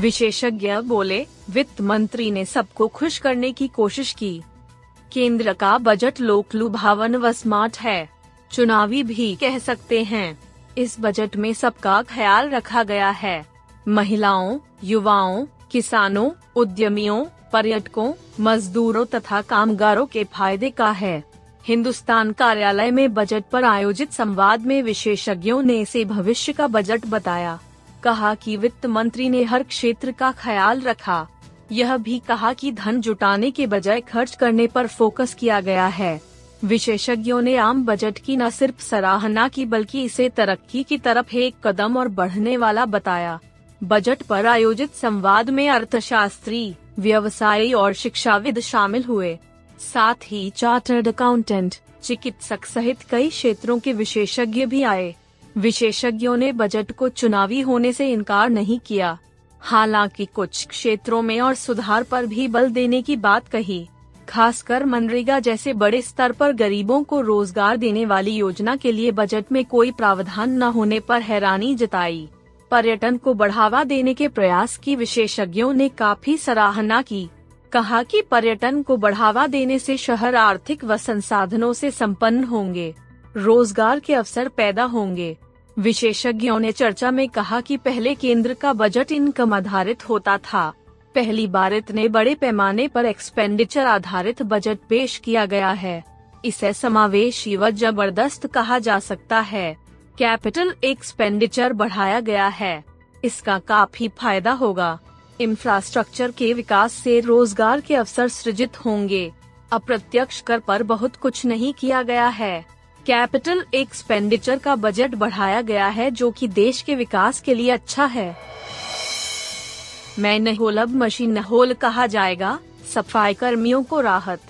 विशेषज्ञ बोले, वित्त मंत्री ने सबको खुश करने की कोशिश की। केंद्र का बजट लोकलुभावन व स्मार्ट है, चुनावी भी कह सकते हैं। इस बजट में सबका ख्याल रखा गया है। महिलाओं, युवाओं, किसानों, उद्यमियों, पर्यटकों, मजदूरों तथा कामगारों के फायदे का है। हिंदुस्तान कार्यालय में बजट पर आयोजित संवाद में विशेषज्ञों ने इसे भविष्य का बजट बताया। कहा कि वित्त मंत्री ने हर क्षेत्र का ख्याल रखा। यह भी कहा कि धन जुटाने के बजाय खर्च करने पर फोकस किया गया है। विशेषज्ञों ने आम बजट की न सिर्फ सराहना की बल्कि इसे तरक्की की तरफ एक कदम और बढ़ने वाला बताया। बजट पर आयोजित संवाद में अर्थशास्त्री, व्यवसायी और शिक्षाविद शामिल हुए। साथ ही चार्टर्ड अकाउंटेंट, चिकित्सक सहित कई क्षेत्रों के विशेषज्ञ भी आए। विशेषज्ञों ने बजट को चुनावी होने से इनकार नहीं किया, हालांकि कुछ क्षेत्रों में और सुधार पर भी बल देने की बात कही। खासकर मनरेगा जैसे बड़े स्तर पर गरीबों को रोजगार देने वाली योजना के लिए बजट में कोई प्रावधान न होने पर हैरानी जताई। पर्यटन को बढ़ावा देने के प्रयास की विशेषज्ञों ने काफी सराहना की। कहा कि पर्यटन को बढ़ावा देने से शहर आर्थिक व संसाधनों से संपन्न होंगे, रोजगार के अवसर पैदा होंगे। विशेषज्ञों ने चर्चा में कहा कि पहले केंद्र का बजट इनकम आधारित होता था। पहली बार इतने बड़े पैमाने पर एक्सपेंडिचर आधारित बजट पेश किया गया है। इसे समावेशी व जबरदस्त कहा जा सकता है। कैपिटल एक्सपेंडिचर बढ़ाया गया है, इसका काफी फायदा होगा। इंफ्रास्ट्रक्चर के विकास से रोजगार के अवसर सृजित होंगे। अप्रत्यक्ष कर पर बहुत कुछ नहीं किया गया है। कैपिटल एक्सपेंडिचर का बजट बढ़ाया गया है, जो कि देश के विकास के लिए अच्छा है। मैं नहोल अब मशीन नहोल कहा जाएगा, सफाई कर्मियों को राहत।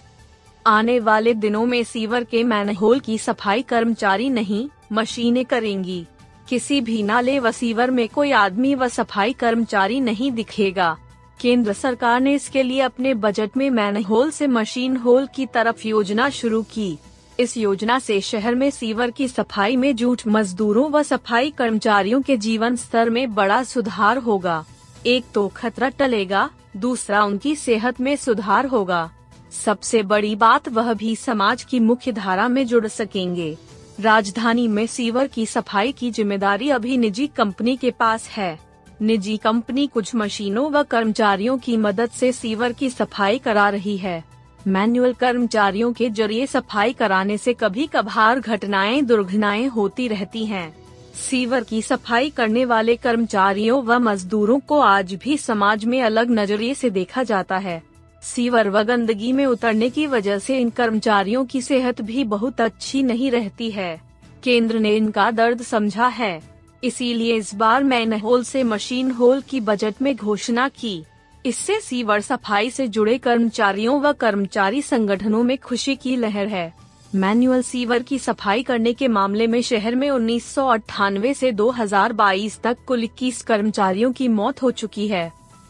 आने वाले दिनों में सीवर के मैनहोल की सफाई कर्मचारी नहीं, मशीनें करेंगी। किसी भी नाले व सीवर में कोई आदमी व सफाई कर्मचारी नहीं दिखेगा। केंद्र सरकार ने इसके लिए अपने बजट में मैनहोल से मशीन होल की तरफ योजना शुरू की। इस योजना से शहर में सीवर की सफाई में जुट मजदूरों व सफाई कर्मचारियों के जीवन स्तर में बड़ा सुधार होगा। एक तो खतरा टलेगा, दूसरा उनकी सेहत में सुधार होगा। सबसे बड़ी बात, वह भी समाज की मुख्य धारा में जुड़ सकेंगे। राजधानी में सीवर की सफाई की जिम्मेदारी अभी निजी कंपनी के पास है। निजी कंपनी कुछ मशीनों व कर्मचारियों की मदद से सीवर की सफाई करा रही है। मैनुअल कर्मचारियों के जरिए सफाई कराने से कभी कभार घटनाएं दुर्घटनाएं होती रहती हैं। सीवर की सफाई करने वाले कर्मचारियों व मजदूरों को आज भी समाज में अलग नजरिए से देखा जाता है। सीवर व गंदगी में उतरने की वजह से इन कर्मचारियों की सेहत भी बहुत अच्छी नहीं रहती है। केंद्र ने इनका दर्द समझा है, इसीलिए इस बार मैनहोल से मशीन होल की बजट में घोषणा की। इससे सीवर सफाई से जुड़े कर्मचारियों व कर्मचारी संगठनों में खुशी की लहर है। मैनुअल सीवर की सफाई करने के मामले में शहर में 1998 से 2022 तक कुल 21 कर्मचारियों की मौत हो चुकी है।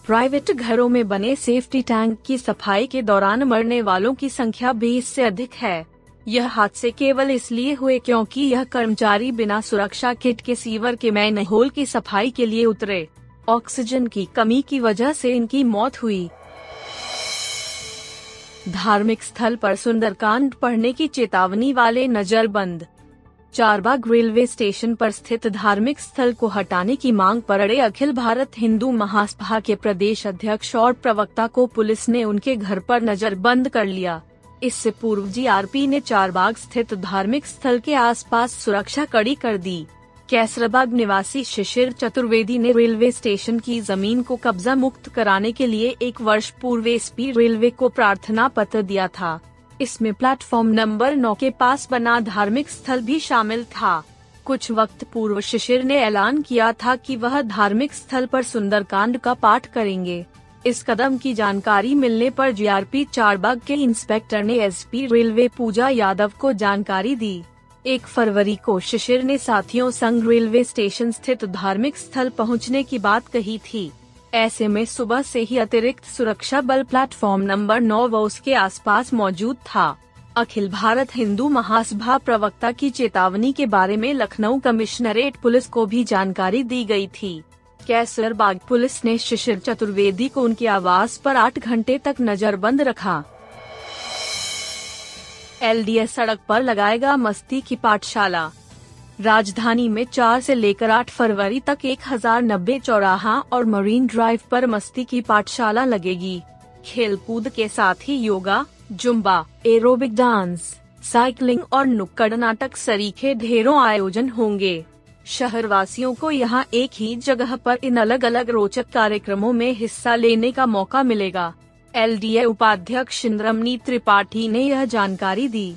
प्राइवेट घरों में बने सेफ्टी टैंक की सफाई के दौरान मरने वालों की संख्या 20 से अधिक है। यह हादसे केवल इसलिए हुए क्योंकि यह कर्मचारी बिना सुरक्षा किट के सीवर के मैनहोल की सफाई के लिए उतरे। ऑक्सीजन की कमी की वजह से इनकी मौत हुई। धार्मिक स्थल पर सुंदरकांड पढ़ने की चेतावनी वाले नजरबंद। चारबाग रेलवे स्टेशन पर स्थित धार्मिक स्थल को हटाने की मांग पर अड़े अखिल भारत हिंदू महासभा के प्रदेश अध्यक्ष और प्रवक्ता को पुलिस ने उनके घर पर नजरबंद कर लिया। इससे पूर्व जीआरपी ने चारबाग स्थित धार्मिक स्थल के आसपास सुरक्षा कड़ी कर दी। कैसराबाग निवासी शिशिर चतुर्वेदी ने रेलवे स्टेशन की जमीन को कब्जा मुक्त कराने के लिए 1 वर्ष पूर्व एसपी रेलवे को प्रार्थना पत्र दिया था। इसमें प्लेटफॉर्म नंबर 9 के पास बना धार्मिक स्थल भी शामिल था। कुछ वक्त पूर्व शिशिर ने ऐलान किया था कि वह धार्मिक स्थल पर सुंदरकांड का पाठ करेंगे। इस कदम की जानकारी मिलने पर जीआरपी चारबाग के इंस्पेक्टर ने एसपी रेलवे पूजा यादव को जानकारी दी। 1 फरवरी को शिशिर ने साथियों संग रेलवे स्टेशन स्थित धार्मिक स्थल पहुंचने की बात कही थी। ऐसे में सुबह से ही अतिरिक्त सुरक्षा बल प्लेटफॉर्म नंबर 9 व उसके आसपास मौजूद था। अखिल भारत हिंदू महासभा प्रवक्ता की चेतावनी के बारे में लखनऊ कमिश्नरेट पुलिस को भी जानकारी दी गई थी। कैसरबाग पुलिस ने शिशिर चतुर्वेदी को उनके आवास पर 8 घंटे तक नजरबंद रखा। LDA सड़क पर लगाएगा मस्ती की पाठशाला। राजधानी में 4 से लेकर 8 फरवरी तक 1090 चौराहा और मरीन ड्राइव पर मस्ती की पाठशाला लगेगी। खेलकूद के साथ ही yoga, Zumba, aerobic dance, cycling और नुक्कड़ नाटक सरीखे ढेरों आयोजन होंगे। शहर वासियों को यहां एक ही जगह पर इन अलग अलग रोचक कार्यक्रमों में हिस्सा लेने का मौका मिलेगा। LDA उपाध्यक्ष इंद्रमणी त्रिपाठी ने यह जानकारी दी।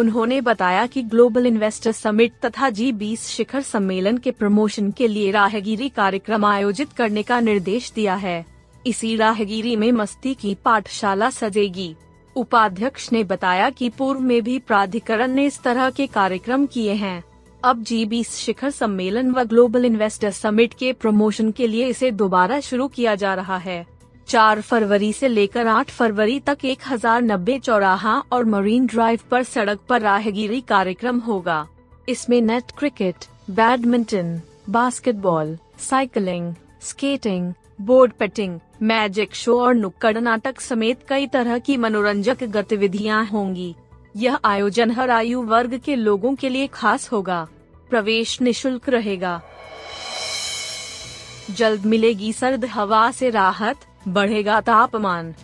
उन्होंने बताया कि ग्लोबल इन्वेस्टर समिट तथा G20 शिखर सम्मेलन के प्रमोशन के लिए राहगीरी कार्यक्रम आयोजित करने का निर्देश दिया है। इसी राहगीरी में मस्ती की पाठशाला सजेगी। उपाध्यक्ष ने बताया कि पूर्व में भी प्राधिकरण ने इस तरह के कार्यक्रम किए हैं। अब G20 शिखर सम्मेलन व ग्लोबल इन्वेस्टर समिट के प्रमोशन के लिए इसे दोबारा शुरू किया जा रहा है। 4 फरवरी से लेकर 8 फरवरी तक 1090 चौराहा और मरीन ड्राइव पर सड़क पर राहगीरी कार्यक्रम होगा। इसमें net cricket, badminton, basketball, cycling, skating, board painting, magic show और नुक्कड़ नाटक समेत कई तरह की मनोरंजक गतिविधियां होंगी। यह आयोजन हर आयु वर्ग के लोगों के लिए खास होगा। प्रवेश निःशुल्क रहेगा। जल्द मिलेगी सर्द हवा से राहत, बढ़ेगा तापमान।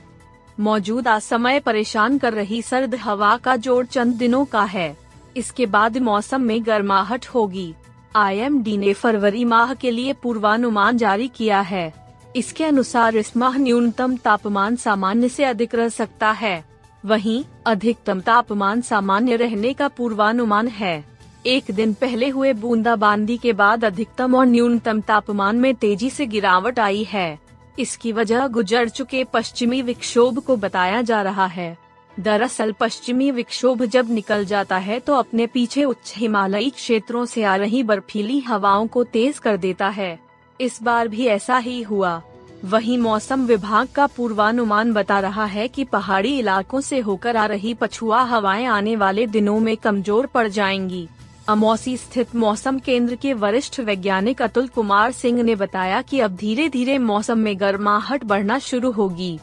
मौजूदा समय परेशान कर रही सर्द हवा का जोर चंद दिनों का है। इसके बाद मौसम में गर्माहट होगी। IMD ने फरवरी माह के लिए पूर्वानुमान जारी किया है। इसके अनुसार इस माह न्यूनतम तापमान सामान्य से अधिक रह सकता है। वहीं अधिकतम तापमान सामान्य रहने का पूर्वानुमान है। एक दिन पहले हुए बूंदाबांदी के बाद अधिकतम और न्यूनतम तापमान में तेजी से गिरावट आई है। इसकी वजह गुजर चुके पश्चिमी विक्षोभ को बताया जा रहा है। दरअसल पश्चिमी विक्षोभ जब निकल जाता है तो अपने पीछे उच्च हिमालयी क्षेत्रों से आ रही बर्फीली हवाओं को तेज कर देता है। इस बार भी ऐसा ही हुआ। वहीं मौसम विभाग का पूर्वानुमान बता रहा है कि पहाड़ी इलाकों से होकर आ रही पछुआ हवाएं आने वाले दिनों में कमजोर पड़ जाएंगी। अमौसी स्थित मौसम केंद्र के वरिष्ठ वैज्ञानिक अतुल कुमार सिंह ने बताया कि अब धीरे धीरे मौसम में गर्माहट बढ़ना शुरू होगी।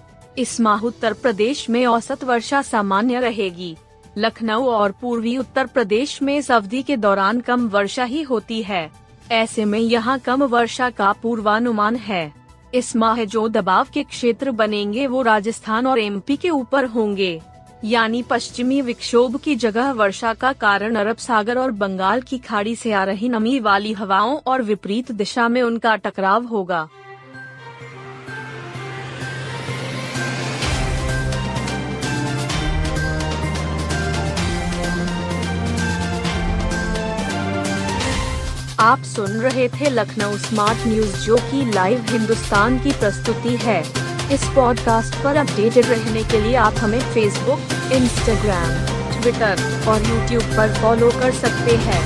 इस माह उत्तर प्रदेश में औसत वर्षा सामान्य रहेगी। लखनऊ और पूर्वी उत्तर प्रदेश में इस अवधि के दौरान कम वर्षा ही होती है। ऐसे में यहां कम वर्षा का पूर्वानुमान है। इस माह जो दबाव के क्षेत्र बनेंगे वो राजस्थान और MP के ऊपर होंगे। यानी पश्चिमी विक्षोभ की जगह वर्षा का कारण अरब सागर और बंगाल की खाड़ी से आ रही नमी वाली हवाओं और विपरीत दिशा में उनका टकराव होगा। आप सुन रहे थे लखनऊ स्मार्ट न्यूज, जो कि लाइव हिंदुस्तान की प्रस्तुति है। इस पॉडकास्ट पर अपडेटेड रहने के लिए आप हमें फेसबुक, इंस्टाग्राम, ट्विटर और यूट्यूब पर फॉलो कर सकते हैं।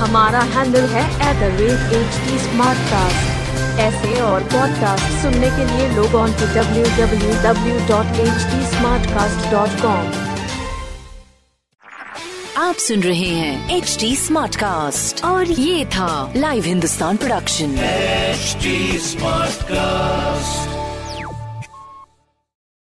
हमारा हैंडल है @HDSmartCast। ऐसे और पॉडकास्ट सुनने के लिए लॉग ऑन टू www.hdsmartcast.com। आप सुन रहे हैं HD SmartCast और ये था live Hindustan production HD SmartCast।